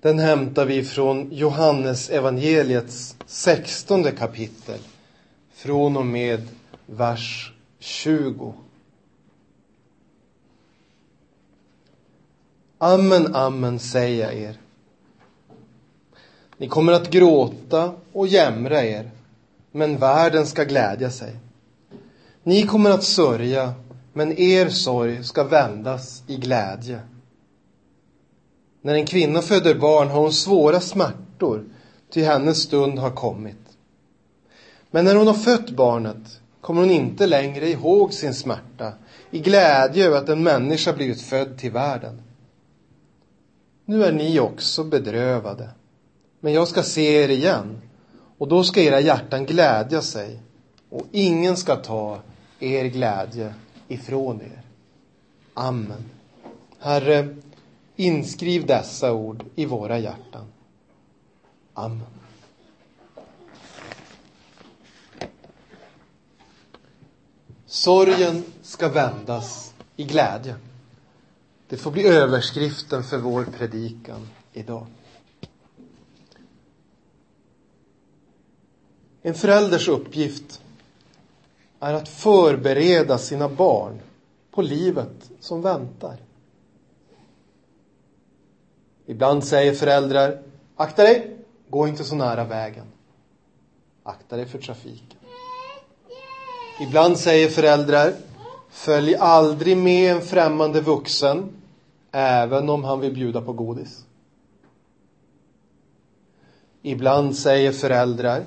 Den hämtar vi från Johannes evangeliets 16:e kapitel, från och med vers 20. Amen, amen, säger jag er. Ni kommer att gråta och jämra er, men världen ska glädja sig. Ni kommer att sörja, men er sorg ska vändas i glädje. När en kvinna föder barn har hon svåra smärtor, till hennes stund har kommit. Men när hon har fött barnet kommer hon inte längre ihåg sin smärta, i glädje över att en människa blivit född till världen. Nu är ni också bedrövade, men jag ska se er igen, och då ska era hjärtan glädja sig, och ingen ska ta er glädje ifrån er. Amen. Herre, inskriv dessa ord i våra hjärtan. Amen. Sorgen ska vändas i glädje. Det får bli överskriften för vår predikan idag. En förälders uppgift är att förbereda sina barn på livet som väntar. Ibland säger föräldrar: akta dig, gå inte så nära vägen. Akta dig för trafiken. Ibland säger föräldrar: följ aldrig med en främmande vuxen, även om han vill bjuda på godis. Ibland säger föräldrar: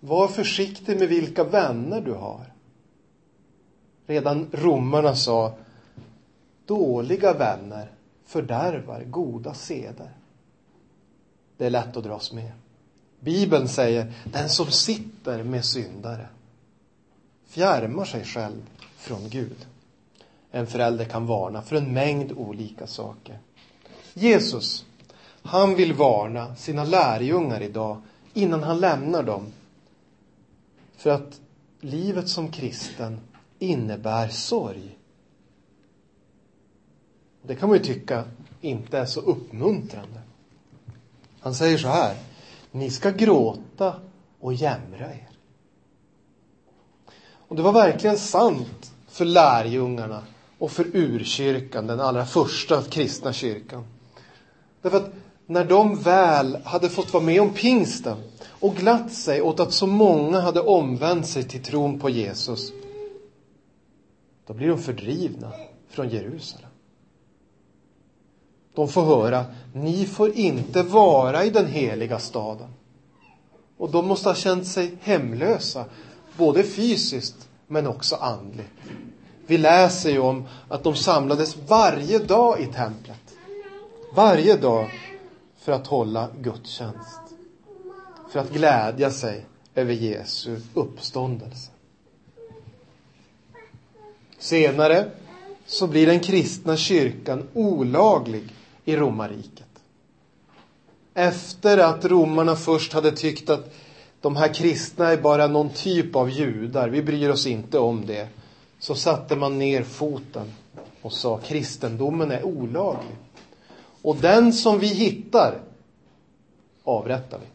var försiktig med vilka vänner du har. Redan romarna sa: dåliga vänner fördärvar goda seder. Det är lätt att dras med. Bibeln säger: den som sitter med syndare fjärmar sig själv från Gud. En förälder kan varna för en mängd olika saker. Jesus, han vill varna sina lärjungar idag innan han lämnar dem. För att livet som kristen innebär sorg. Det kan man ju tycka inte är så uppmuntrande. Han säger så här: ni ska gråta och jämra er. Och det var verkligen sant för lärjungarna och för urkyrkan, den allra första kristna kyrkan. Därför att när de väl hade fått vara med om pingsten och glatt sig åt att så många hade omvänt sig till tron på Jesus, då blir de fördrivna från Jerusalem. De får höra: ni får inte vara i den heliga staden. Och de måste ha känt sig hemlösa, både fysiskt men också andligt. Vi läser ju om att de samlades varje dag i templet. Varje dag för att hålla gudstjänst. För att glädja sig över Jesu uppståndelse. Senare så blir den kristna kyrkan olaglig i romarriket. Efter att romarna först hade tyckt att de här kristna är bara någon typ av judar, vi bryr oss inte om det, så satte man ner foten och sa: kristendomen är olaglig. Och den som vi hittar avrättar vi.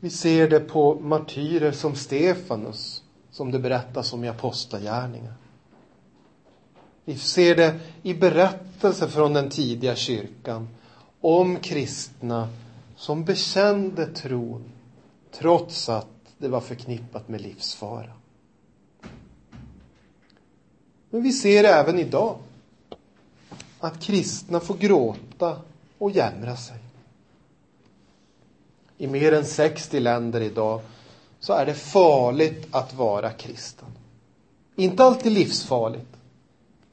Vi ser det på martyrer som Stefanus, som det berättas om i apostlagärningar. Vi ser det i berättelser från den tidiga kyrkan om kristna som bekände tron trots att det var förknippat med livsfara. Men vi ser även idag att kristna får gråta och jämra sig. I mer än 60 länder idag så är det farligt att vara kristen. Inte alltid livsfarligt,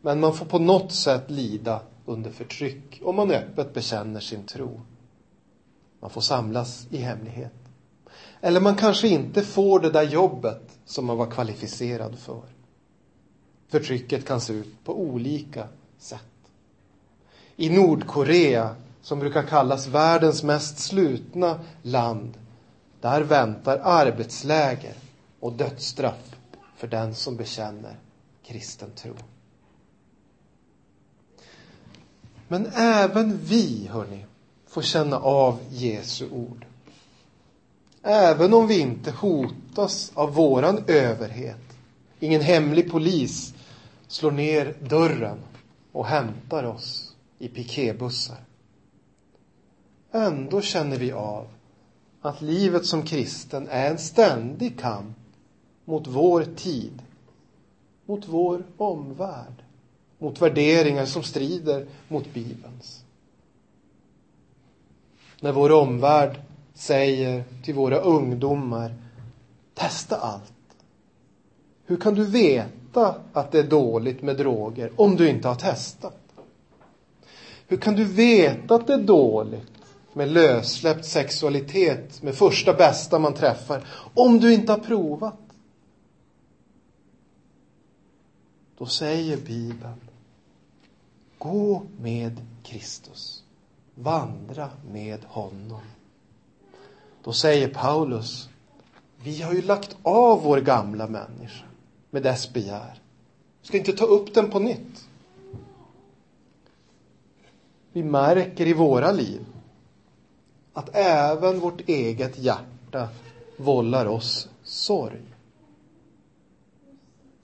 men man får på något sätt lida under förtryck om man öppet bekänner sin tro. Man får samlas i hemlighet. Eller man kanske inte får det där jobbet som man var kvalificerad för. Förtrycket kan se ut på olika sätt. I Nordkorea, som brukar kallas världens mest slutna land, där väntar arbetsläger och dödsstraff för den som bekänner kristen tro. Men även vi, hörni, får känna av Jesu ord. Även om vi inte hotas av våran överhet. Ingen hemlig polis slår ner dörren och hämtar oss i piketbussar. Ändå känner vi av att livet som kristen är en ständig kamp mot vår tid, mot vår omvärld, mot värderingar som strider mot Bibelns. När vår omvärld säger till våra ungdomar, testa allt. Hur kan du veta att det är dåligt med droger om du inte har testat? Hur kan du veta att det är dåligt med lössläppt sexualitet med första bästa man träffar om du inte har provat? Då säger Bibeln, gå med Kristus, vandra med honom. Då säger Paulus, vi har ju lagt av vår gamla människa med dess begär. Vi ska inte ta upp den på nytt. Vi märker i våra liv att även vårt eget hjärta vållar oss sorg.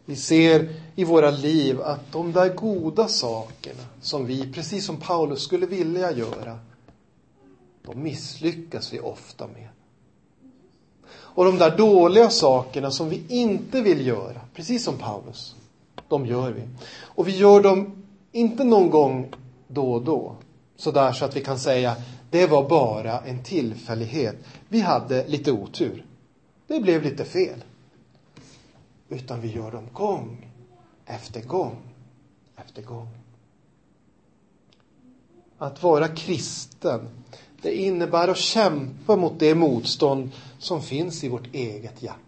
Vi ser i våra liv att de där goda sakerna som vi, precis som Paulus, skulle vilja göra, de misslyckas vi ofta med. Och de där dåliga sakerna som vi inte vill göra, precis som Paulus, de gör vi. Och vi gör dem inte någon gång då och då, sådär så att vi kan säga, det var bara en tillfällighet. Vi hade lite otur. Det blev lite fel. Utan vi gör dem gång efter gång efter gång. Att vara kristen, det innebär att kämpa mot det motstånd som finns i vårt eget hjärta.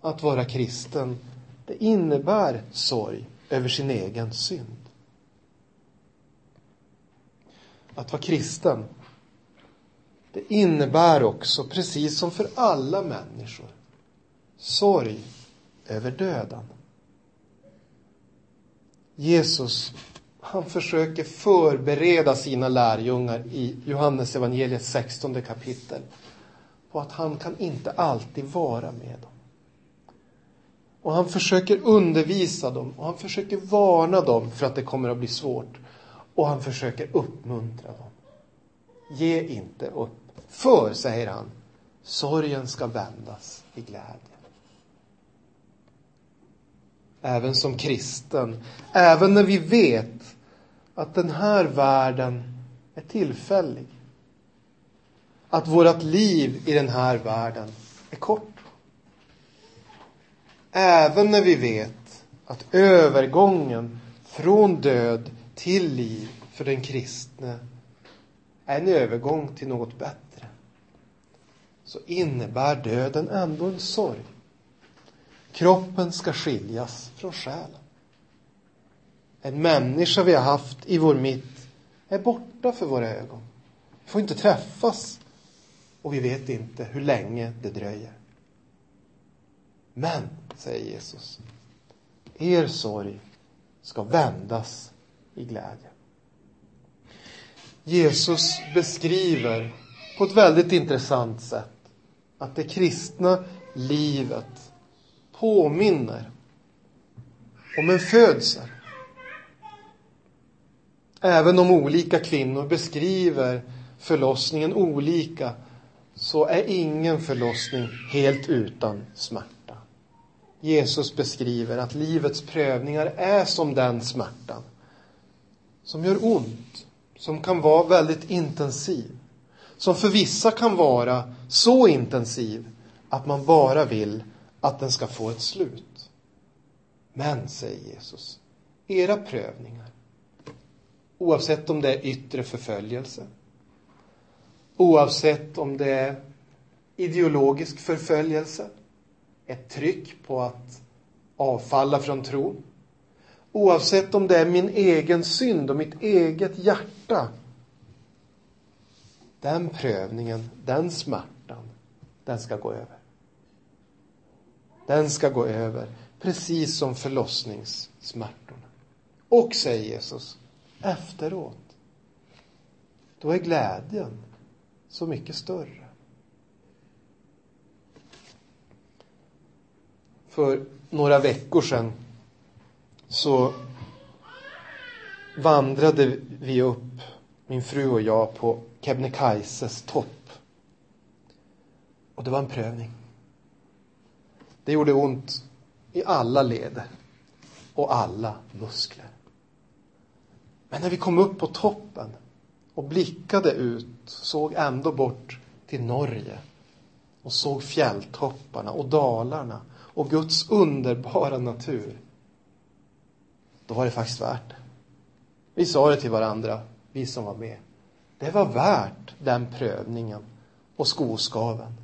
Att vara kristen, det innebär sorg över sin egen synd. Att vara kristen, det innebär också, precis som för alla människor, sorg över döden. Jesus, han försöker förbereda sina lärjungar i Johannes evangeliet 16 kapitel på att han kan inte alltid vara med dem. Och han försöker undervisa dem och han försöker varna dem för att det kommer att bli svårt. Och han försöker uppmuntra dem. Ge inte upp. För, säger han, sorgen ska vändas i glädje. Även som kristen, även när vi vet att den här världen är tillfällig. Att vårt liv i den här världen är kort. Även när vi vet att övergången från död till liv för den kristne är en övergång till något bättre, så innebär döden ändå en sorg. Kroppen ska skiljas från själen. En människa vi har haft i vår mitt är borta för våra ögon. Vi får inte träffas och vi vet inte hur länge det dröjer. Men, säger Jesus, er sorg ska vändas i glädje. Jesus beskriver på ett väldigt intressant sätt att det kristna livet påminner om en födsel. Även om olika kvinnor beskriver förlossningen olika, så är ingen förlossning helt utan smärta. Jesus beskriver att livets prövningar är som den smärtan. Som gör ont, som kan vara väldigt intensiv. Som för vissa kan vara så intensiv att man bara vill att den ska få ett slut. Men, säger Jesus, era prövningar, oavsett om det är yttre förföljelse, oavsett om det är ideologisk förföljelse, ett tryck på att avfalla från tron, oavsett om det är min egen synd och mitt eget hjärta. Den prövningen, den smärtan, den ska gå över. Den ska gå över, precis som förlossningssmärtorna. Och, säger Jesus, efteråt, då är glädjen så mycket större. För några veckor sedan så vandrade vi upp, min fru och jag, på Kebnekaises topp. Och det var en prövning. Det gjorde ont i alla leder och alla muskler. Men när vi kom upp på toppen och blickade ut, såg ändå bort till Norge och såg fjälltopparna och dalarna och Guds underbara natur, då var det faktiskt värt det. Vi sa det till varandra, vi som var med. Det var värt den prövningen och skoskaven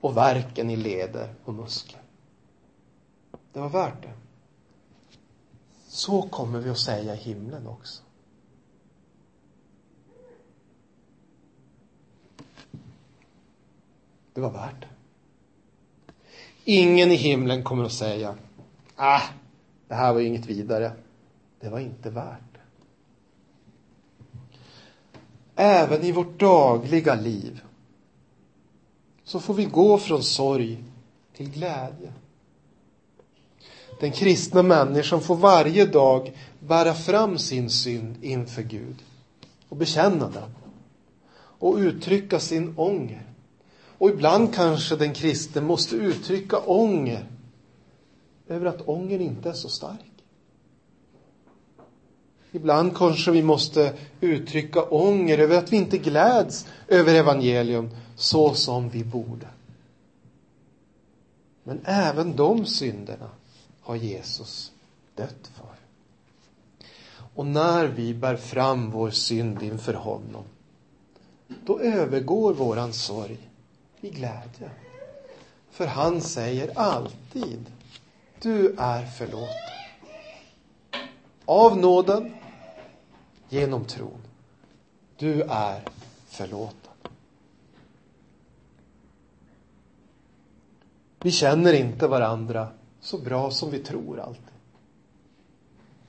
och värken i leder och muskler. Det var värt det. Så kommer vi att säga i himlen också. Det var värt det. Ingen i himlen kommer att säga, det här var ju inget vidare. Det var inte värt det. Även i vårt dagliga liv så får vi gå från sorg till glädje. Den kristna människan får varje dag bära fram sin synd inför Gud och bekänna den och uttrycka sin ånger. Och ibland kanske den kristne måste uttrycka ånger över att ångern inte är så stark. Ibland kanske vi måste uttrycka ånger över att vi inte gläds över evangelium så som vi borde. Men även de synderna har Jesus dött för. Och när vi bär fram vår synd inför honom, då övergår våran sorg i glädje. För han säger alltid, du är förlåten. Av nåden, genom tron. Du är förlåten. Vi känner inte varandra så bra som vi tror alltid.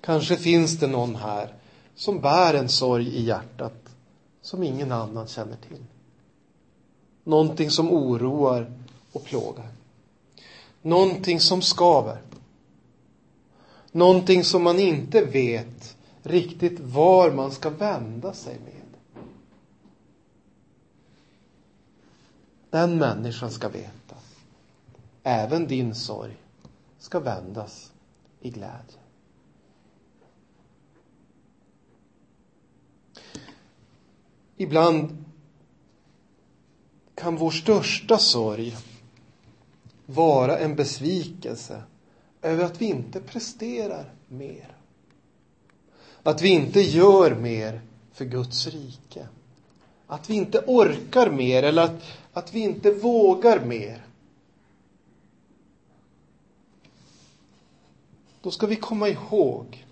Kanske finns det någon här som bär en sorg i hjärtat som ingen annan känner till. Någonting som oroar och plågar. Någonting som skaver. Någonting som man inte vet riktigt var man ska vända sig med. Den människan ska veta. Även din sorg ska vändas i glädje. Ibland kan vår största sorg vara en besvikelse över att vi inte presterar mer. Att vi inte gör mer för Guds rike. Att vi inte orkar mer eller att vi inte vågar mer. Då ska vi komma ihåg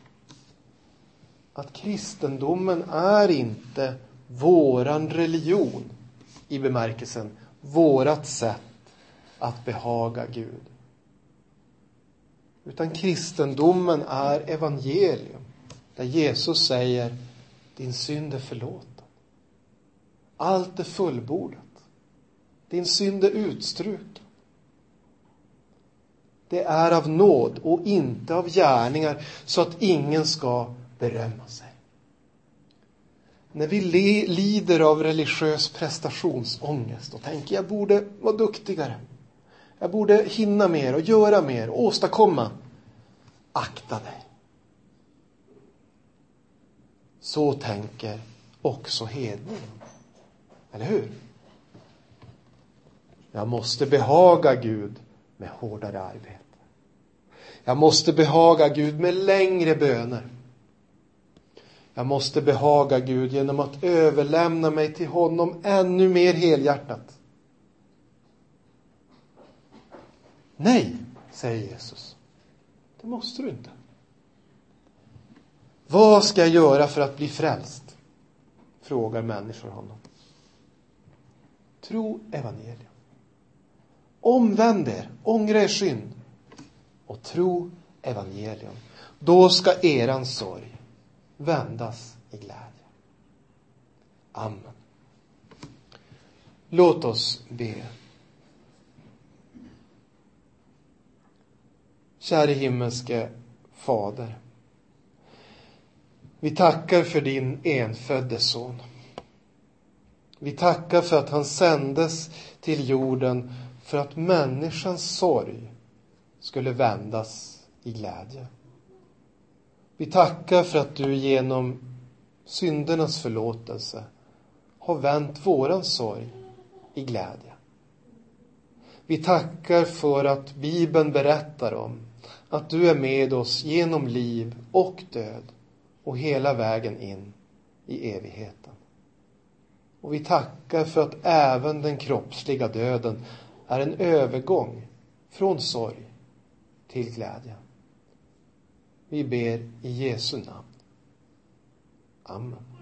att kristendomen är inte våran religion i bemärkelsen vårat sätt att behaga Gud. Utan kristendomen är evangelium där Jesus säger, din synd är förlåten. Allt är fullbordat. Din synd är utstruken. Det är av nåd och inte av gärningar så att ingen ska berömma sig. När vi lider av religiös prestationsångest, då tänker jag borde vara duktigare. Jag borde hinna mer och göra mer och åstadkomma. Akta dig. Så tänker också hedningen. Eller hur? Jag måste behaga Gud med hårdare arbete. Jag måste behaga Gud med längre böner. Jag måste behaga Gud genom att överlämna mig till honom ännu mer helhjärtat. Nej, säger Jesus. Det måste du inte. Vad ska jag göra för att bli frälst? Frågar människor honom. Tro evangelium. Omvänd er, ångra er synd och tro evangelium. Då ska eran sorg vändas i glädje. Amen. Låt oss be. Käre himmelske Fader, vi tackar för din enfödde son. Vi tackar för att han sändes till jorden för att människans sorg skulle vändas i glädje. Vi tackar för att du genom syndernas förlåtelse har vänt våran sorg i glädje. Vi tackar för att Bibeln berättar om att du är med oss genom liv och död och hela vägen in i evigheten. Och vi tackar för att även den kroppsliga döden är en övergång från sorg till glädje. Vi ber i Jesu namn. Amen.